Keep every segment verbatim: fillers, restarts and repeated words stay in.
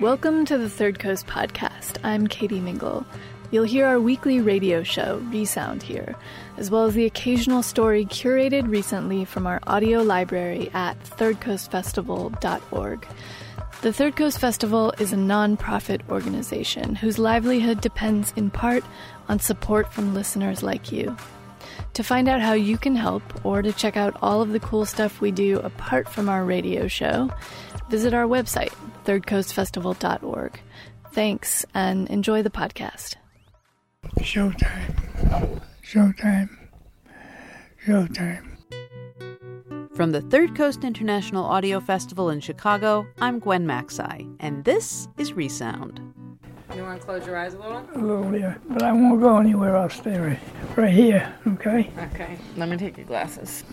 Welcome to the Third Coast Podcast. I'm Katie Mingle. You'll hear our weekly radio show, Resound, here, as well as the occasional story curated recently from our audio library at third coast festival dot org. The Third Coast Festival is a nonprofit organization whose livelihood depends in part on support from listeners like you. To find out how you can help or to check out all of the cool stuff we do apart from our radio show, visit our website, third coast festival dot org. Thanks, and enjoy the podcast. Showtime. Showtime. Showtime. From the Third Coast International Audio Festival in Chicago, I'm Gwen Macsai, and this is Resound. You want to close your eyes a little? A little, yeah. But I won't go anywhere. I'll stay right, right here, okay? Okay. Let me take your glasses.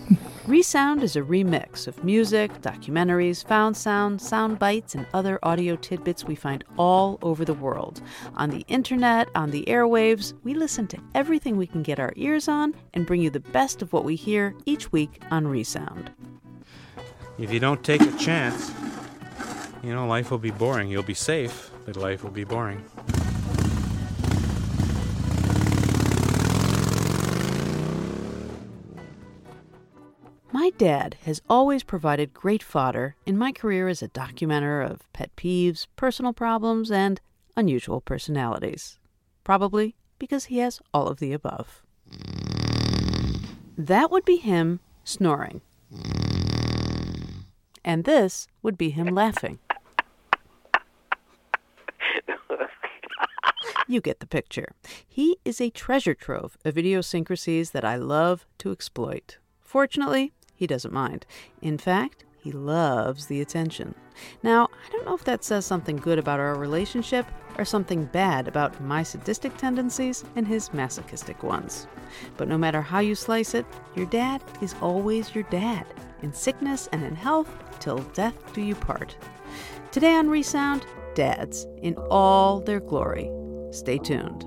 Resound is a remix of music, documentaries, found sound, sound bites, and other audio tidbits we find all over the world. On the internet, on the airwaves, we listen to everything we can get our ears on and bring you the best of what we hear each week on Resound. If you don't take a chance, you know, life will be boring. You'll be safe, but life will be boring. My dad has always provided great fodder in my career as a documenter of pet peeves, personal problems, and unusual personalities. Probably because he has all of the above. That would be him snoring. And this would be him laughing. You get the picture. He is a treasure trove of idiosyncrasies that I love to exploit. Fortunately, he doesn't mind. In fact, he loves the attention. Now, I don't know if that says something good about our relationship or something bad about my sadistic tendencies and his masochistic ones. But no matter how you slice it, your dad is always your dad. In sickness and in health, till death do you part. Today on Resound, dads in all their glory. Stay tuned.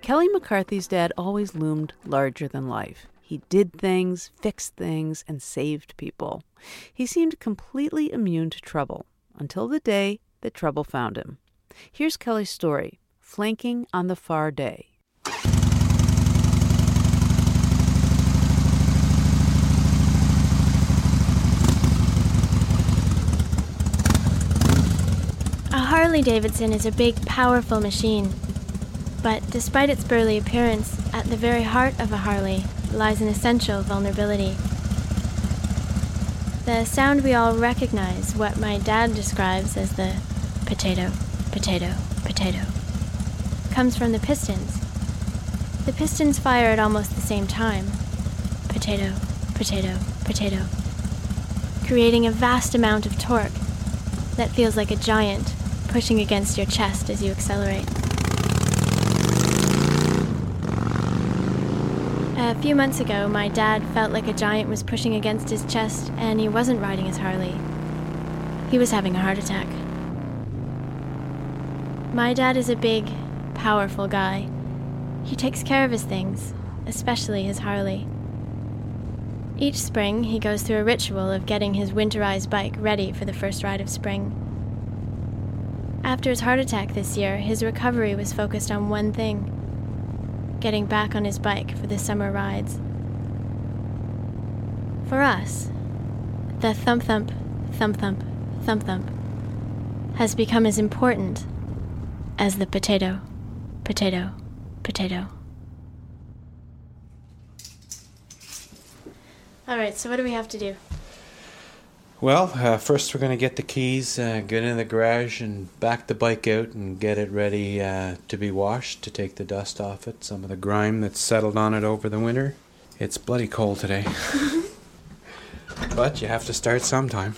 Kelly McCarthy's dad always loomed larger than life. He did things, fixed things, and saved people. He seemed completely immune to trouble, until the day that trouble found him. Here's Kelly's story, Flanking on the Far Day. A Harley-Davidson is a big, powerful machine. But despite its burly appearance, at the very heart of a Harley lies an essential vulnerability. The sound we all recognize, what my dad describes as the potato, potato, potato, comes from the pistons. The pistons fire at almost the same time. Potato, potato, potato. Creating a vast amount of torque that feels like a giant pushing against your chest as you accelerate. A few months ago, my dad felt like a giant was pushing against his chest, and he wasn't riding his Harley. He was having a heart attack. My dad is a big, powerful guy. He takes care of his things, especially his Harley. Each spring, he goes through a ritual of getting his winterized bike ready for the first ride of spring. After his heart attack this year, his recovery was focused on one thing: getting back on his bike for the summer rides. For us, the thump-thump, thump-thump, thump-thump has become as important as the potato, potato, potato. All right, so what do we have to do? Well, uh, first we're going to get the keys, uh, get in the garage and back the bike out and get it ready uh, to be washed, to take the dust off it, some of the grime that's settled on it over the winter. It's bloody cold today. But you have to start sometime.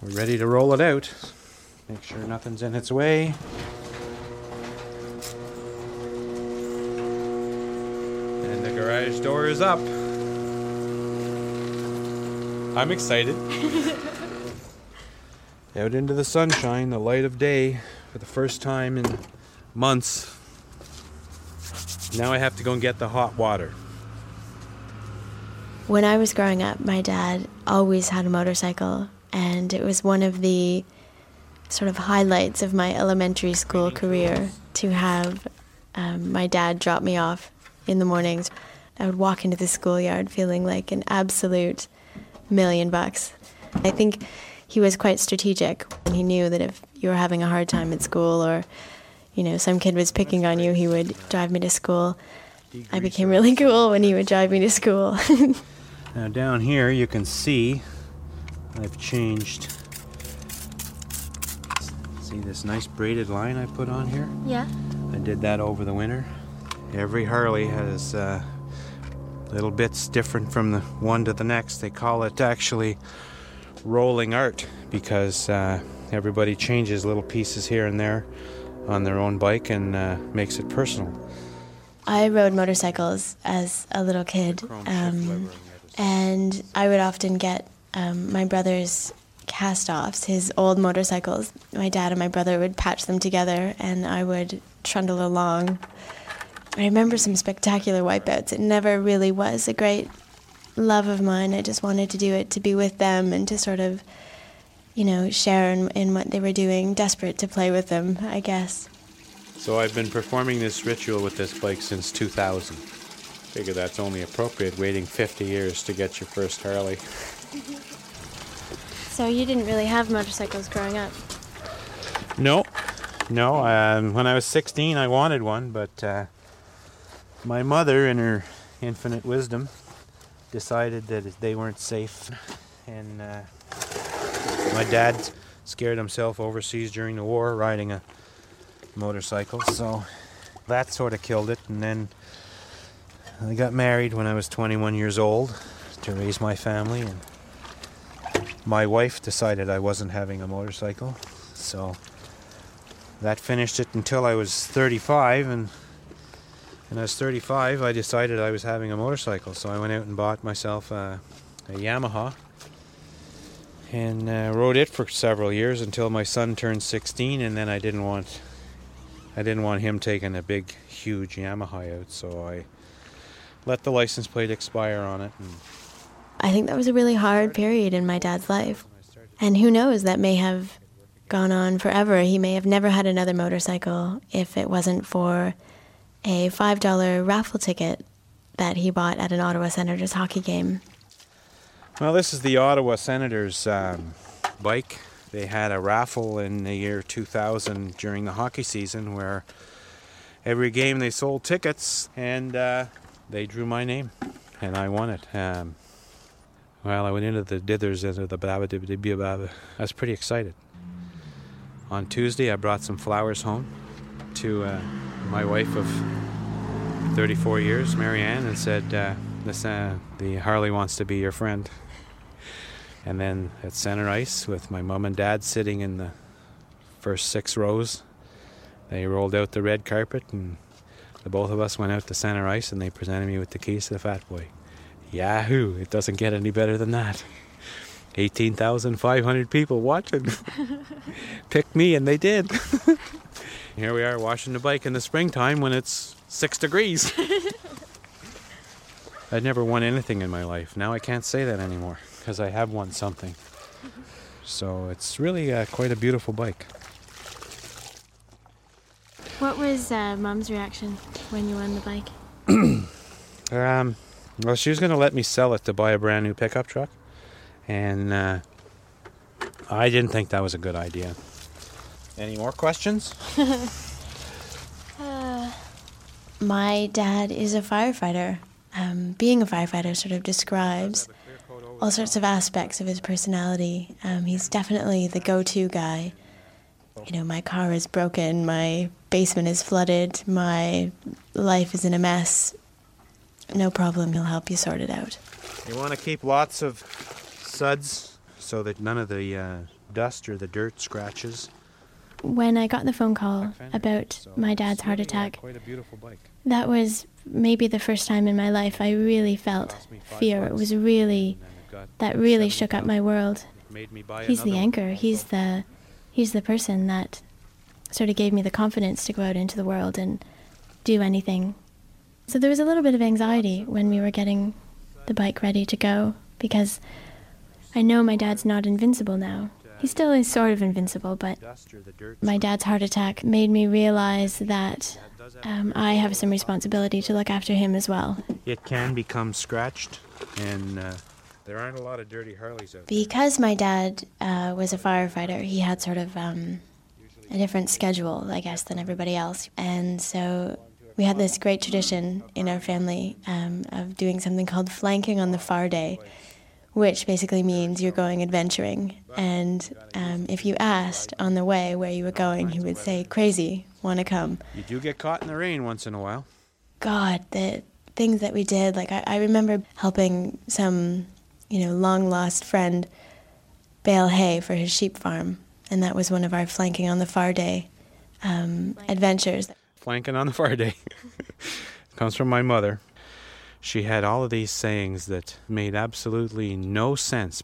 We're ready to roll it out. Make sure nothing's in its way. And the garage door is up. I'm excited. Out into the sunshine, the light of day, for the first time in months. Now I have to go and get the hot water. When I was growing up, my dad always had a motorcycle, and it was one of the sort of highlights of my elementary school career to have um, my dad drop me off in the mornings. I would walk into the schoolyard feeling like an absolute million bucks. I think he was quite strategic, and he knew that if you were having a hard time at school, or, you know, some kid was picking on you, he would drive me to school. I became really cool when he would drive me to school. Now down here you can see I've changed. See this nice braided line I put on here? Yeah. I did that over the winter. Every Harley has uh, little bits different from the one to the next. They call it actually rolling art because uh, everybody changes little pieces here and there on their own bike and uh, makes it personal. I rode motorcycles as a little kid, um, and I would often get um, my brother's cast-offs, his old motorcycles. My dad and my brother would patch them together, and I would trundle along. I remember some spectacular wipeouts. It never really was a great love of mine. I just wanted to do it to be with them and to sort of, you know, share in, in what they were doing, desperate to play with them, I guess. So I've been performing this ritual with this bike since two thousand. Figure that's only appropriate, waiting fifty years to get your first Harley. So you didn't really have motorcycles growing up? No. No. Um, when I was sixteen, I wanted one, but... Uh, My mother, in her infinite wisdom, decided that they weren't safe, and uh, my dad scared himself overseas during the war riding a motorcycle, so that sort of killed it. And then I got married when I was twenty-one years old to raise my family, and my wife decided I wasn't having a motorcycle, so that finished it until I was thirty-five, and When I was thirty-five, I decided I was having a motorcycle, so I went out and bought myself a, a Yamaha and uh, rode it for several years until my son turned sixteen, and then I didn't want I didn't want him taking a big, huge Yamaha out, so I let the license plate expire on it. And I think that was a really hard period in my dad's life, and who knows, that may have gone on forever. He may have never had another motorcycle if it wasn't for a five dollar raffle ticket that he bought at an Ottawa Senators hockey game. Well, this is the Ottawa Senators um, bike. They had a raffle in the year two thousand during the hockey season where every game they sold tickets, and uh, they drew my name, and I won it. Um, well, I went into the dithers, into the baba dibba. I was pretty excited. On Tuesday, I brought some flowers home to... Uh, my wife of thirty-four years, Marianne, and said, uh, this, uh, the Harley wants to be your friend. And then at Center Ice, with my mom and dad sitting in the first six rows, they rolled out the red carpet, and the both of us went out to Center Ice, and they presented me with the keys to the Fat Boy. Yahoo! It doesn't get any better than that. eighteen thousand five hundred people watching. Picked me, and they did. Here we are washing the bike in the springtime when it's six degrees. I'd never won anything in my life. Now I can't say that anymore because I have won something. So it's really uh, quite a beautiful bike. What was uh, Mom's reaction? when you won the bike? um, well, she was going to let me sell it to buy a brand new pickup truck, and uh, I didn't think that was a good idea. Any more questions? uh, my dad is a firefighter. Um, being a firefighter sort of describes all sorts of aspects of his personality. Um, he's definitely the go-to guy. You know, my car is broken, my basement is flooded, my life is in a mess. No problem, he'll help you sort it out. You want to keep lots of suds so that none of the uh, dust or the dirt scratches. When I got the phone call about my dad's heart attack, that was maybe the first time in my life I really felt fear. It was really, that really shook up my world. He's the anchor. He's the, he's the person that sort of gave me the confidence to go out into the world and do anything. So there was a little bit of anxiety when we were getting the bike ready to go, because I know my dad's not invincible now. He still is sort of invincible, but my dad's heart attack made me realize that um, I have some responsibility to look after him as well. It can become scratched, and uh, there aren't a lot of dirty Harleys out there. Because my dad uh, was a firefighter, he had sort of um, a different schedule, I guess, than everybody else. And so we had this great tradition in our family um, of doing something called flanking on the far day, which basically means you're going adventuring. And um, if you asked on the way where you were going, he would say, crazy, want to come. You do get caught in the rain once in a while. God, the things that we did. Like, I, I remember helping some, you know, long-lost friend bale hay for his sheep farm. And that was one of our flanking on the far day um, adventures. Flanking on the far day. Comes from my mother. She had all of these sayings that made absolutely no sense.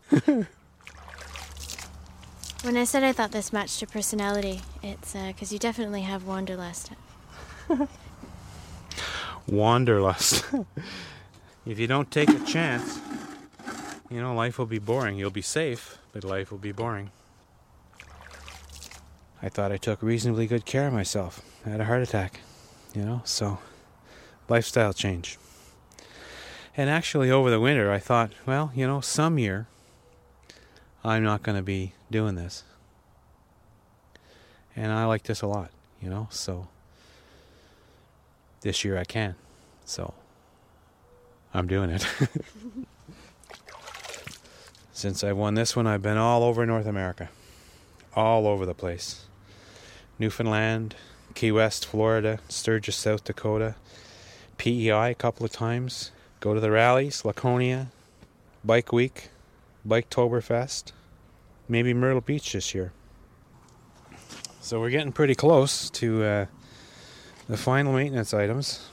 When I said I thought this matched your personality, it's because uh, you definitely have wanderlust. Wanderlust. If you don't take a chance, you know, life will be boring. You'll be safe, but life will be boring. I thought I took reasonably good care of myself. I had a heart attack, you know, so lifestyle change. And actually, over the winter, I thought, well, you know, some year, I'm not going to be doing this. And I like this a lot, you know, so this year I can. So I'm doing it. Since I won this one, I've been all over North America, all over the place. Newfoundland, Key West, Florida, Sturgis, South Dakota, P E I a couple of times. Go to the rallies, Laconia, Bike Week, Biketoberfest, maybe Myrtle Beach this year. So we're getting pretty close to uh, the final maintenance items.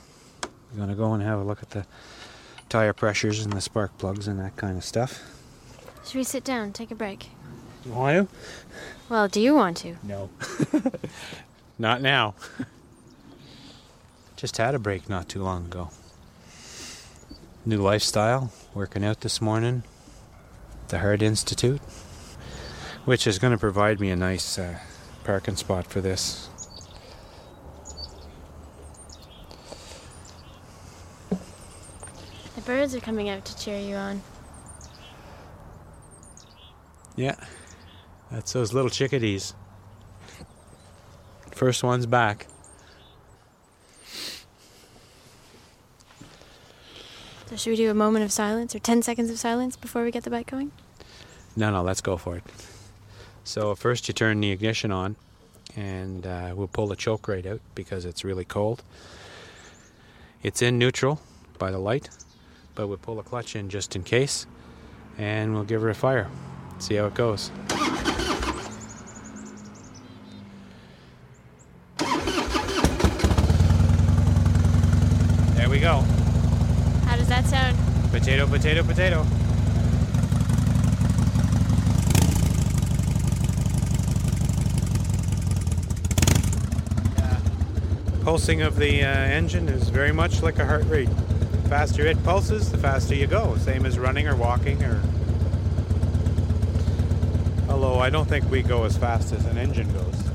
I'm going to go and have a look at the tire pressures and the spark plugs and that kind of stuff. Should we sit down, take a break? You want to? Well, do you want to? No. Not now. Just had a break not too long ago. New lifestyle, working out this morning, the Heart Institute, which is going to provide me a nice uh, parking spot for this. The birds are coming out to cheer you on. Yeah, that's those little chickadees. First one's back. So should we do a moment of silence or ten seconds of silence before we get the bike going? No, no, let's go for it. So first you turn the ignition on, and uh, we'll pull the choke right out because it's really cold. It's in neutral by the light, but we'll pull the clutch in just in case, and we'll give her a fire. See how it goes. There we go. That sound? Potato, potato, potato. Yeah. Pulsing of the uh, engine is very much like a heart rate. The faster it pulses, the faster you go. Same as running or walking or... Although I don't think we go as fast as an engine goes.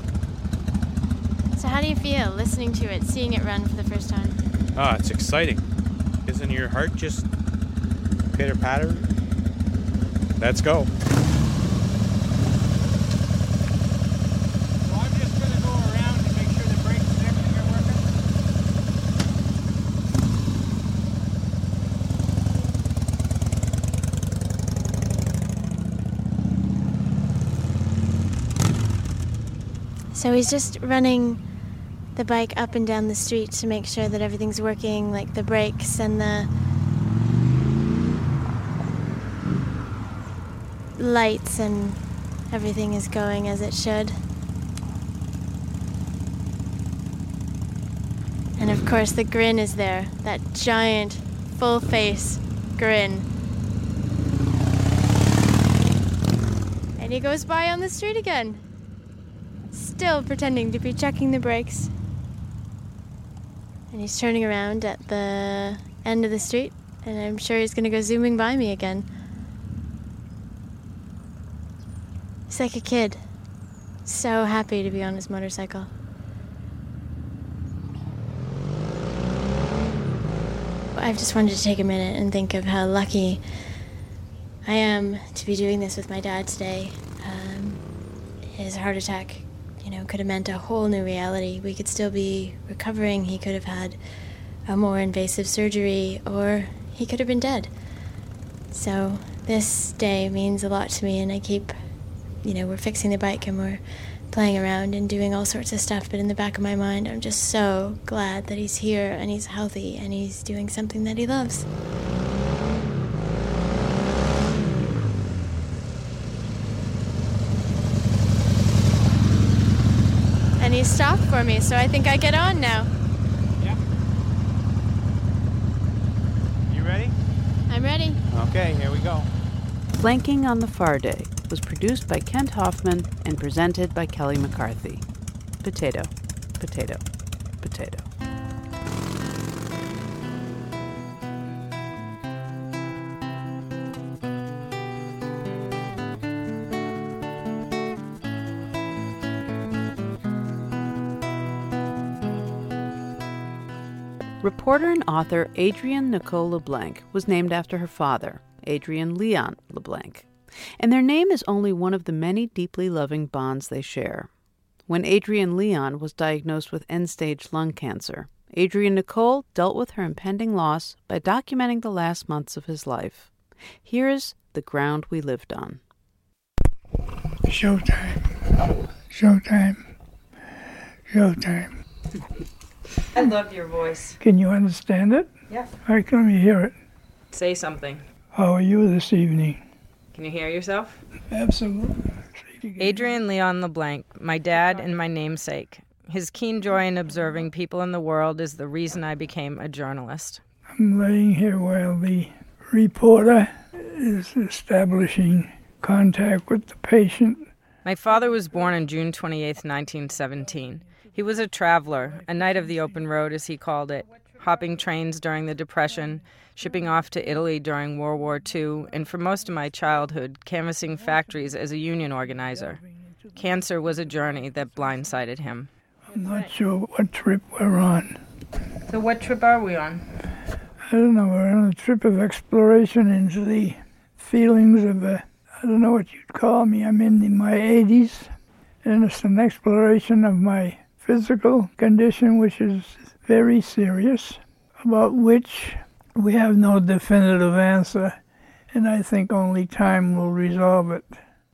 So how do you feel listening to it, seeing it run for the first time? Ah, it's exciting. Isn't your heart just pitter-patter? Let's go. So he's just running the bike up and down the street to make sure that everything's working, like the brakes and the lights and everything is going as it should. And of course the grin is there, that giant, full face grin. And he goes by on the street again. Still pretending to be checking the brakes. And he's turning around at the end of the street, and I'm sure he's going to go zooming by me again. He's like a kid, so happy to be on his motorcycle. I've just wanted to take a minute and think of how lucky I am to be doing this with my dad today. Um, his heart attack, you know, could have meant a whole new reality. We could still be recovering. He could have had a more invasive surgery, or he could have been dead. So this day means a lot to me, and I keep, you know, we're fixing the bike and we're playing around and doing all sorts of stuff, but in the back of my mind, I'm just so glad that he's here and he's healthy and he's doing something that he loves. And he stopped for me, so I think I get on now. Yeah. You ready? I'm ready. Okay, here we go. Blanking on the Far Day was produced by Kent Hoffman and presented by Kelly McCarthy. Potato, potato, potato. Reporter and author Adrian Nicole LeBlanc was named after her father, Adrian Leon LeBlanc. And their name is only one of the many deeply loving bonds they share. When Adrian Leon was diagnosed with end-stage lung cancer, Adrian Nicole dealt with her impending loss by documenting the last months of his life. Here is The Ground We Lived On. Showtime. Showtime. Showtime. I love your voice. Can you understand it? Yeah. How come you hear it? Say something. How are you this evening? Can you hear yourself? Absolutely. Adrian Leon LeBlanc, my dad and my namesake. His keen joy in observing people in the world is the reason I became a journalist. I'm laying here while the reporter is establishing contact with the patient. My father was born on June twenty-eighth, nineteen seventeen. He was a traveler, a knight of the open road, as he called it, hopping trains during the Depression, shipping off to Italy during World War Two, and for most of my childhood, canvassing factories as a union organizer. Cancer was a journey that blindsided him. I'm not sure what trip we're on. So what trip are we on? I don't know. We're on a trip of exploration into the feelings of a, I don't know what you'd call me. I'm in the, my eighties, and it's an exploration of my physical condition, which is very serious, about which we have no definitive answer, and I think only time will resolve it.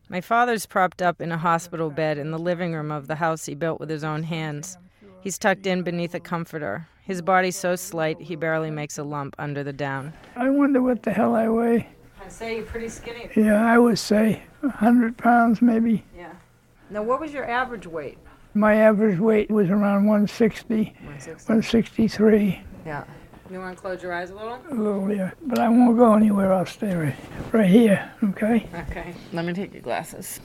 My father's propped up in a hospital bed in the living room of the house he built with his own hands. He's tucked in beneath a comforter. His body's so slight he barely makes a lump under the down. I wonder what the hell I weigh. I say you're pretty skinny. Yeah, I would say one hundred pounds maybe. Yeah. Now, what was your average weight? My average weight was around one sixty, one sixty-three. Yeah. You want to close your eyes a little? A little, yeah. But I won't go anywhere. I'll stay right, right here, okay? Okay. Let me take your glasses.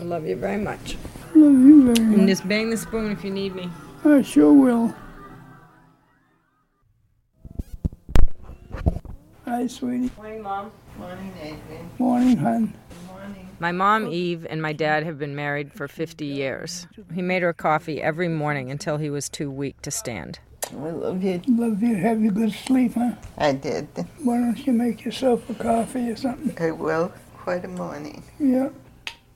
I love you very much. I love you very much. And just bang the spoon if you need me. I sure will. Hi, sweetie. Morning, Mom. Morning, Adrian. Morning, hon. My mom, Eve, and my dad have been married for fifty years. He made her coffee every morning until he was too weak to stand. We love you. Love you. Have you good sleep, huh? I did. Why don't you make yourself a coffee or something? I will. Quite a morning. Yeah.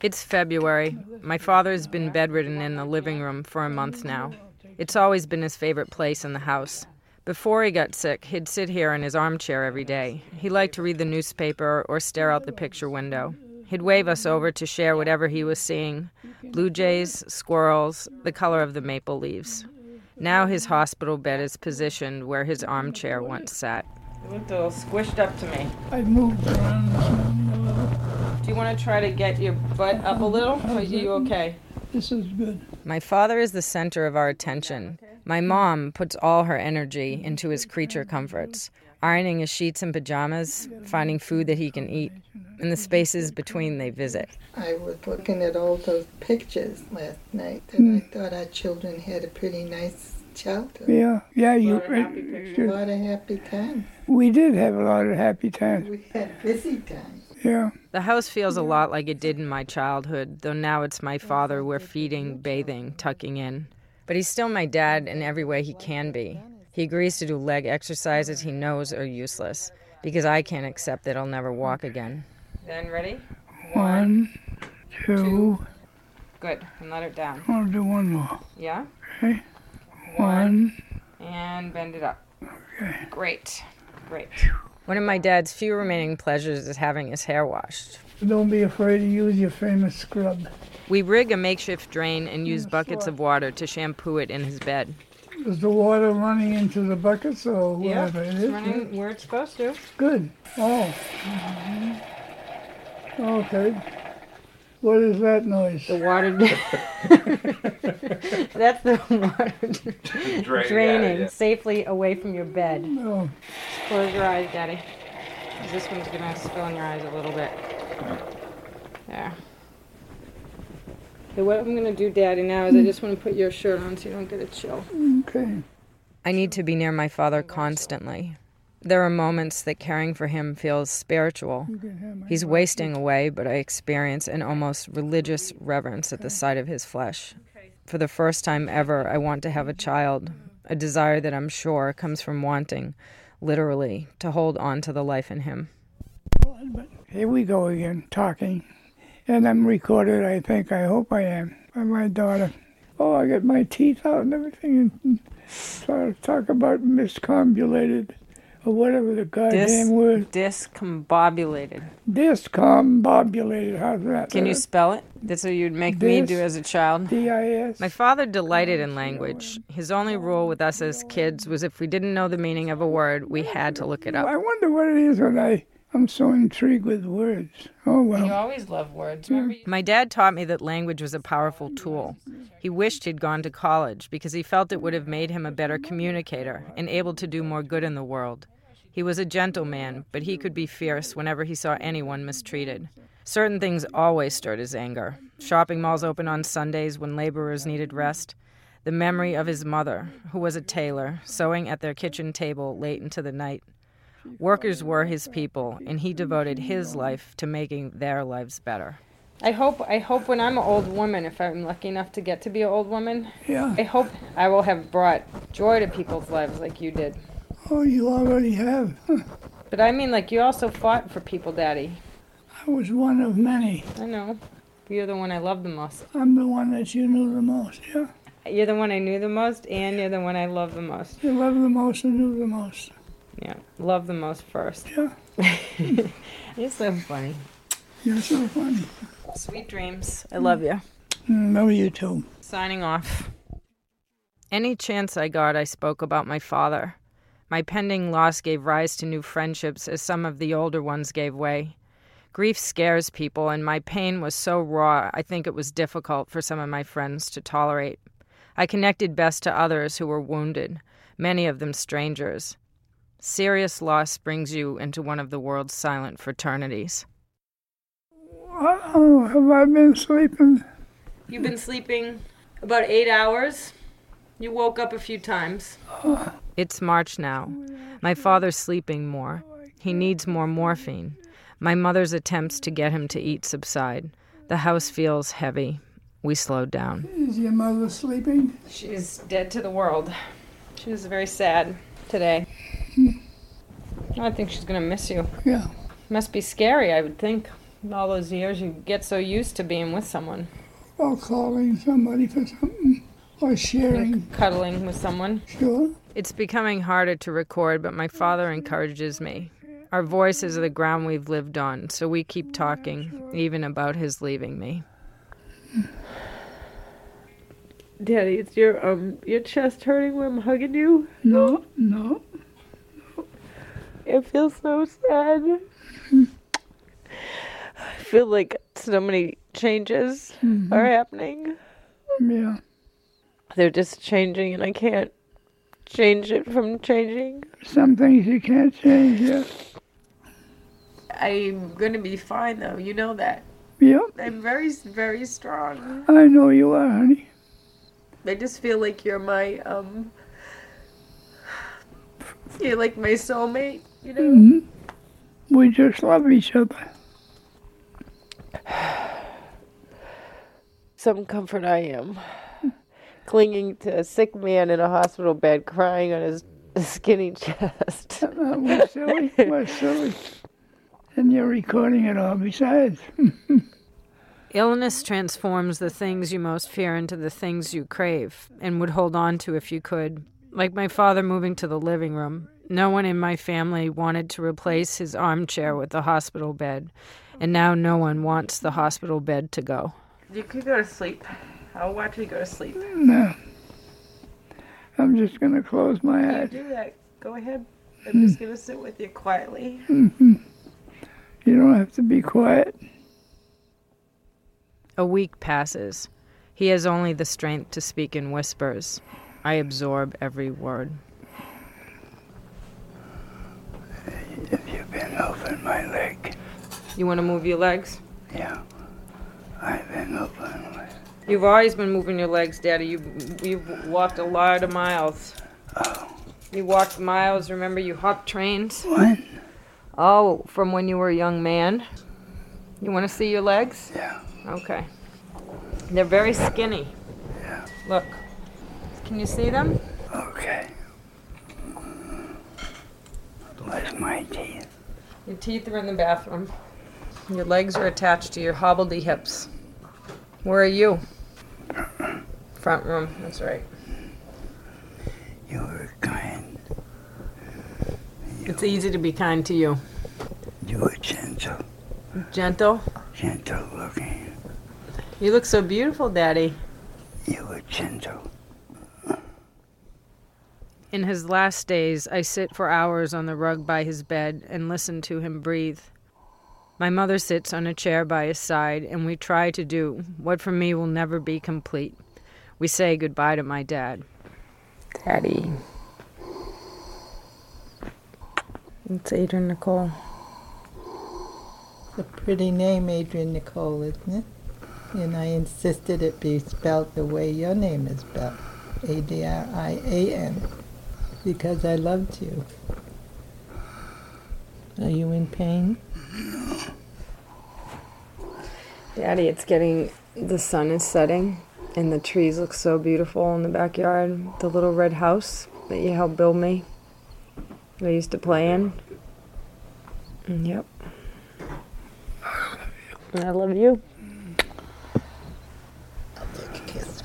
It's February. My father's been bedridden in the living room for a month now. It's always been his favorite place in the house. Before he got sick, he'd sit here in his armchair every day. He liked to read the newspaper or stare out the picture window. He'd wave us over to share whatever he was seeing, blue jays, squirrels, the color of the maple leaves. Now his hospital bed is positioned where his armchair once sat. It looked a little squished up to me. I moved around. Do you want to try to get your butt up a little? Or are you okay? This is good. My father is the center of our attention. My mom puts all her energy into his creature comforts, ironing his sheets and pajamas, finding food that he can eat, and the spaces between they visit. I was looking at all those pictures last night, and I thought our children had a pretty nice childhood. Yeah, yeah, you a lot of happy times. We did have a lot of happy times. We had busy times. Yeah. The house feels a lot like it did in my childhood, though now it's my father we're feeding, bathing, tucking in. But he's still my dad in every way he can be. He agrees to do leg exercises he knows are useless, because I can't accept that I'll never walk again. Then ready? One, two. two. Good. And let it down. I'll do one more. Yeah? Okay. One. one. And bend it up. Okay. Great. Great. One of my dad's few remaining pleasures is having his hair washed. Don't be afraid to use your famous scrub. We rig a makeshift drain and use buckets of water to shampoo it in his bed. Is the water running into the buckets or whatever yeah, it is? It's running where it's supposed to. Good. Oh. Mm-hmm. Okay. What is that noise? The water... That's the water Drain, draining yeah. safely away from your bed. No. Just close your eyes, Daddy. Because this one's going to spill in your eyes a little bit. There. So what I'm going to do, Daddy, now is mm. I just want to put your shirt on so you don't get a chill. Okay. I need to be near my father constantly. There are moments that caring for him feels spiritual. He's wasting away, but I experience an almost religious reverence at the sight of his flesh. For the first time ever, I want to have a child, a desire that I'm sure comes from wanting, literally, to hold on to the life in him. Here we go again, talking. And I'm recorded, I think, I hope I am, by my daughter. Oh, I got my teeth out and everything, and sort of talk about miscombobulated. Or whatever the goddamn Dis- word. Discombobulated. Discombobulated. How's that? Can you spell it? That's what you'd make Dis- me do as a child. D I S My father delighted in language. His only rule with us as kids was if we didn't know the meaning of a word, we had to look it up. I wonder what it is when I, I'm so intrigued with words. Oh, well. You always love words. Yeah. My dad taught me that language was a powerful tool. He wished he'd gone to college because he felt it would have made him a better communicator and able to do more good in the world. He was a gentleman, but he could be fierce whenever he saw anyone mistreated. Certain things always stirred his anger. Shopping malls open on Sundays when laborers needed rest. The memory of his mother, who was a tailor, sewing at their kitchen table late into the night. Workers were his people, and he devoted his life to making their lives better. I hope I hope when I'm an old woman, if I'm lucky enough to get to be an old woman, yeah. I hope I will have brought joy to people's lives like you did. Oh, you already have. Huh. But I mean, like, you also fought for people, Daddy. I was one of many. I know. You're the one I loved the most. I'm the one that you knew the most, yeah? You're the one I knew the most, and you're the one I loved the most. You loved the most and knew the most. Yeah, love the most first. Yeah. You're so funny. You're so funny. Sweet dreams. I love you. Mm, love you too. Signing off. Any chance I got, I spoke about my father. My pending loss gave rise to new friendships as some of the older ones gave way. Grief scares people, and my pain was so raw, I think it was difficult for some of my friends to tolerate. I connected best to others who were wounded, many of them strangers. Serious loss brings you into one of the world's silent fraternities. Oh, have I been sleeping? You've been sleeping about eight hours. You woke up a few times. Oh. It's March now. My father's sleeping more. He needs more morphine. My mother's attempts to get him to eat subside. The house feels heavy. We slowed down. Is your mother sleeping? She's dead to the world. She was very sad today. I think she's going to miss you. Yeah. Must be scary, I would think. All those years you get so used to being with someone. Or calling somebody for something. Or sharing. Like cuddling with someone. Sure. It's becoming harder to record, but my father encourages me. Our voices are the ground we've lived on, so we keep talking, even about his leaving me. Daddy, is your um your chest hurting when I'm hugging you? No, no. no. It feels so sad. I feel like so many changes mm-hmm. are happening. Yeah. They're just changing, and I can't change it from changing. Some things you can't change, yeah. I'm going to be fine, though. You know that. Yeah. I'm very, very strong. I know you are, honey. I just feel like you're my, um, you're like my soulmate, you know? Mm-hmm. We just love each other. Some comfort I am. Clinging to a sick man in a hospital bed, crying on his skinny chest. uh, we're silly, we're silly. And you're recording it all besides. Illness transforms the things you most fear into the things you crave and would hold on to if you could. Like my father moving to the living room. No one in my family wanted to replace his armchair with the hospital bed, and now no one wants the hospital bed to go. You could go to sleep. I'll watch you go to sleep. No. I'm just going to close my eyes. You do that. Go ahead. I'm mm. just going to sit with you quietly. Mm-hmm. You don't have to be quiet. A week passes. He has only the strength to speak in whispers. I absorb every word. If you bend over my leg. You want to move your legs? Yeah. I bend over my leg. You've always been moving your legs, Daddy. You've, you've walked a lot of miles. Oh. You walked miles, remember? You hopped trains. What? Oh, from when you were a young man. You want to see your legs? Yeah. Okay. They're very skinny. Yeah. Look. Can you see them? Okay. Where's my teeth? Your teeth are in the bathroom. Your legs are attached to your hobbledy hips. Where are you? Front room. Front room, that's right. You were kind. You it's easy to be kind to you. You were gentle. Gentle? Gentle looking. You look so beautiful, Daddy. You were gentle. In his last days, I sit for hours on the rug by his bed and listen to him breathe. My mother sits on a chair by his side, and we try to do what for me will never be complete. We say goodbye to my dad. Daddy. It's Adrian Nicole. It's a pretty name, Adrian Nicole, isn't it? And I insisted it be spelled the way your name is spelled, A D R I A N, because I loved you. Are you in pain? Daddy, it's getting, the sun is setting, and the trees look so beautiful in the backyard. The little red house that you helped build me, I used to play in. Yep. I love you. I'll take a kiss.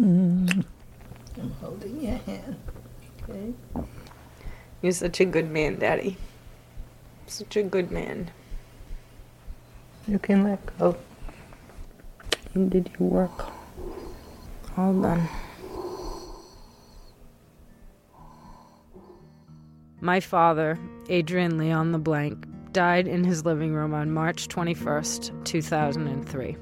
Mm. I'm holding your hand, okay? You're such a good man, Daddy. Such a good man. You can let go. You did your work. All done. My father, Adrian Leon LeBlanc, died in his living room on March twenty-first, two thousand three.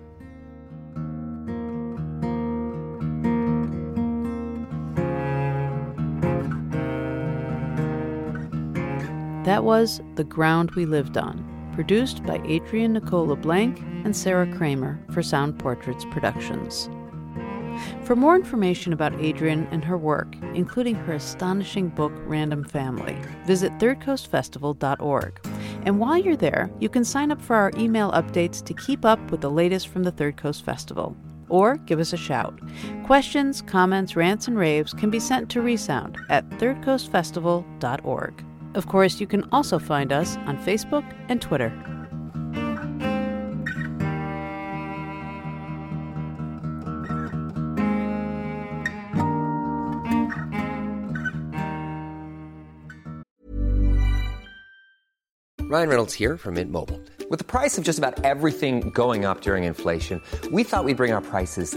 That was The Ground We Lived On, produced by Adrian Nicole LeBlanc and Sarah Kramer for Sound Portraits Productions. For more information about Adrian and her work, including her astonishing book Random Family, visit third coast festival dot org. And while you're there, you can sign up for our email updates to keep up with the latest from the Third Coast Festival. or give us a shout. Questions, comments, rants, and raves can be sent to Resound at third coast festival dot org. Of course, you can also find us on Facebook and Twitter. Ryan Reynolds here from Mint Mobile. With the price of just about everything going up during inflation, we thought we'd bring our prices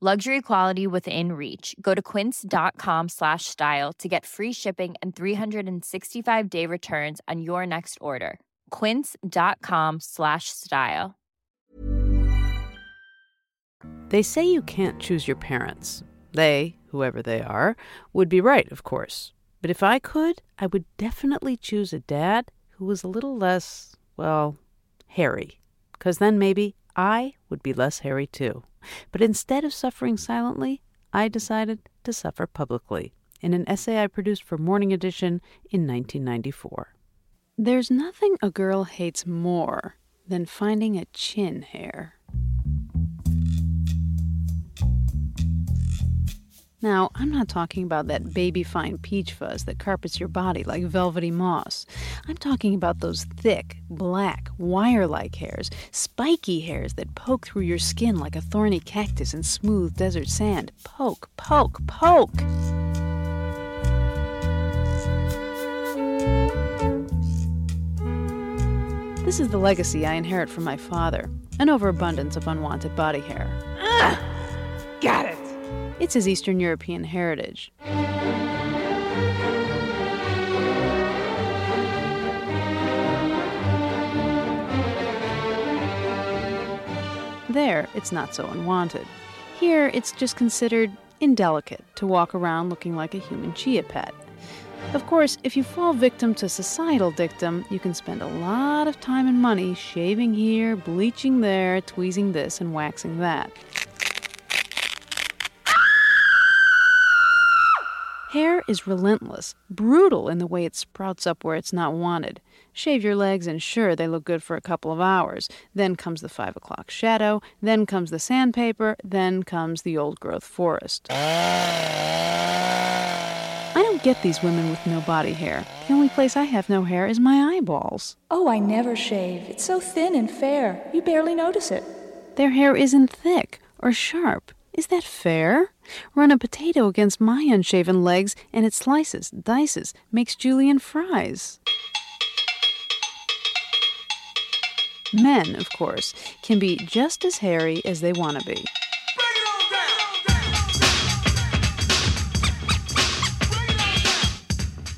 Luxury quality within reach. Go to quince.com slash style to get free shipping and three sixty-five day returns on your next order. Quince.com slash style. They say you can't choose your parents. They, whoever they are, would be right, of course. But if I could, I would definitely choose a dad who was a little less, well, hairy. Because then maybe I would be less hairy too. But instead of suffering silently, I decided to suffer publicly in an essay I produced for Morning Edition in nineteen ninety-four. There's nothing a girl hates more than finding a chin hair. Now, I'm not talking about that baby-fine peach fuzz that carpets your body like velvety moss. I'm talking about those thick, black, wire-like hairs, spiky hairs that poke through your skin like a thorny cactus in smooth desert sand. Poke, poke, poke! This is the legacy I inherit from my father, an overabundance of unwanted body hair. Ugh! Got it! It's his Eastern European heritage. There, it's not so unwanted. Here, it's just considered indelicate to walk around looking like a human chia pet. Of course, if you fall victim to societal dictum, you can spend a lot of time and money shaving here, bleaching there, tweezing this, and waxing that. Hair is relentless, brutal in the way it sprouts up where it's not wanted. Shave your legs and sure, they look good for a couple of hours. Then comes the five o'clock shadow, then comes the sandpaper, then comes the old-growth forest. I don't get these women with no body hair. The only place I have no hair is my eyeballs. Oh, I never shave. It's so thin and fair. You barely notice it. Their hair isn't thick or sharp. Is that fair? Run a potato against my unshaven legs, and it slices, dices, makes julienne fries. Men, of course, can be just as hairy as they want to be.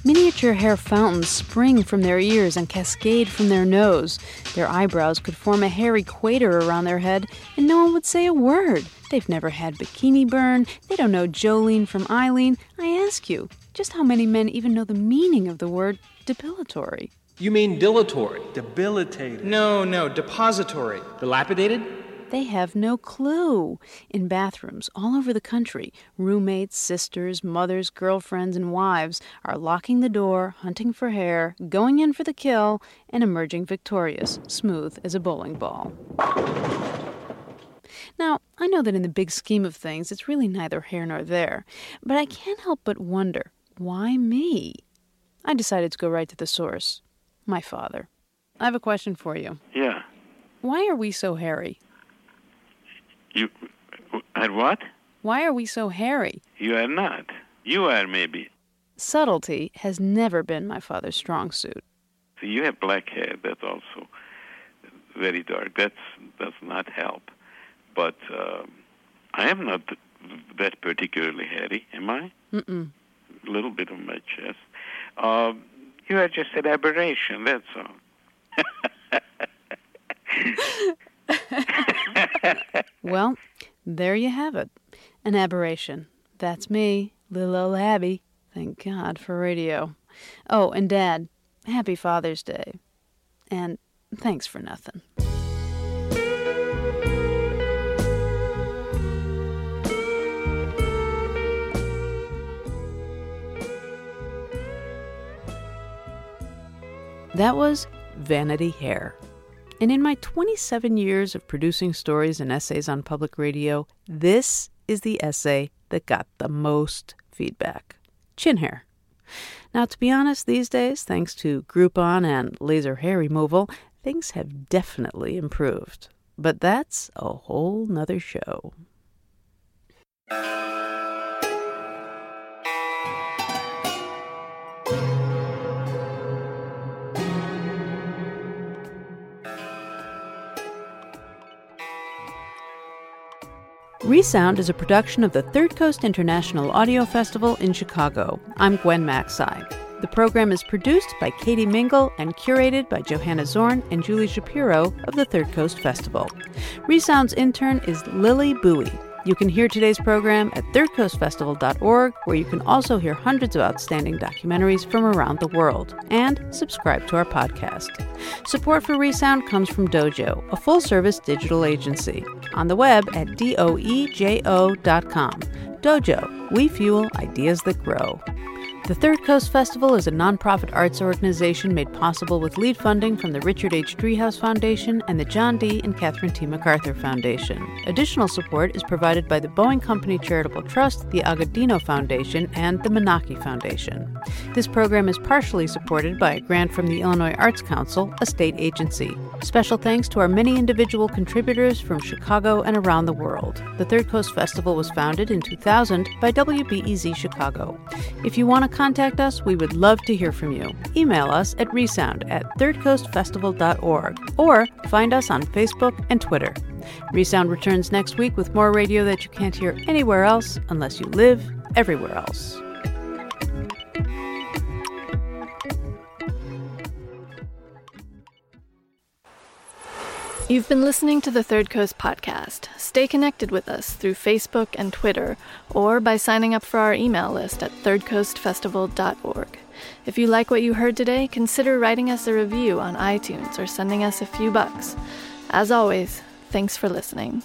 Miniature hair fountains spring from their ears and cascade from their nose. Their eyebrows could form a hairy equator around their head, and no one would say a word. They've never had bikini burn. They don't know Jolene from Eileen. I ask you, just how many men even know the meaning of the word depilatory? You mean dilatory? Debilitated. No, no, depository. Dilapidated? They have no clue. In bathrooms all over the country, roommates, sisters, mothers, girlfriends, and wives are locking the door, hunting for hair, going in for the kill, and emerging victorious, smooth as a bowling ball. Now, I know that in the big scheme of things, it's really neither here nor there, but I can't help but wonder, why me? I decided to go right to the source. My father. I have a question for you. Yeah. Why are we so hairy? You had what? Why are we so hairy? You are not. You are, maybe. Subtlety has never been my father's strong suit. So you have black hair. That's also very dark. That does not help. But um, I am not that particularly hairy, am I? Mm-mm. A little bit on my chest. Um, you are just an aberration, that's all. Well, there you have it. An aberration. That's me, little old Abby. Thank God for radio. Oh, and Dad, happy Father's Day. And thanks for nothing. That was Vanity Hair. And in my twenty-seven years of producing stories and essays on public radio, this is the essay that got the most feedback. Chin hair. Now, to be honest, these days, thanks to Groupon and laser hair removal, things have definitely improved. But that's a whole nother show. Resound is a production of the Third Coast International Audio Festival in Chicago. I'm Gwen Macsai. The program is produced by Katie Mingle and curated by Johanna Zorn and Julie Shapiro of the Third Coast Festival. Resound's intern is Lily Bowie. You can hear today's program at third coast festival dot org, where you can also hear hundreds of outstanding documentaries from around the world, and subscribe to our podcast. Support for Resound comes from Dojo, a full-service digital agency, on the web at doejo dot com. Dojo, we fuel ideas that grow. The Third Coast Festival is a nonprofit arts organization made possible with lead funding from the Richard H. Driehaus Foundation and the John D. and Catherine T. MacArthur Foundation. Additional support is provided by the Boeing Company Charitable Trust, the Agudino Foundation, and the Menaki Foundation. This program is partially supported by a grant from the Illinois Arts Council, a state agency. Special thanks to our many individual contributors from Chicago and around the world. The Third Coast Festival was founded in two thousand by W B E Z Chicago. If you want to contact us, we would love to hear from you. Email us at resound at third coast festival dot org or find us on Facebook and Twitter. Resound returns next week with more radio that you can't hear anywhere else unless you live everywhere else. You've been listening to the Third Coast podcast. Stay connected with us through Facebook and Twitter, or by signing up for our email list at third coast festival dot org. If you like what you heard today, consider writing us a review on iTunes or sending us a few bucks. As always, thanks for listening.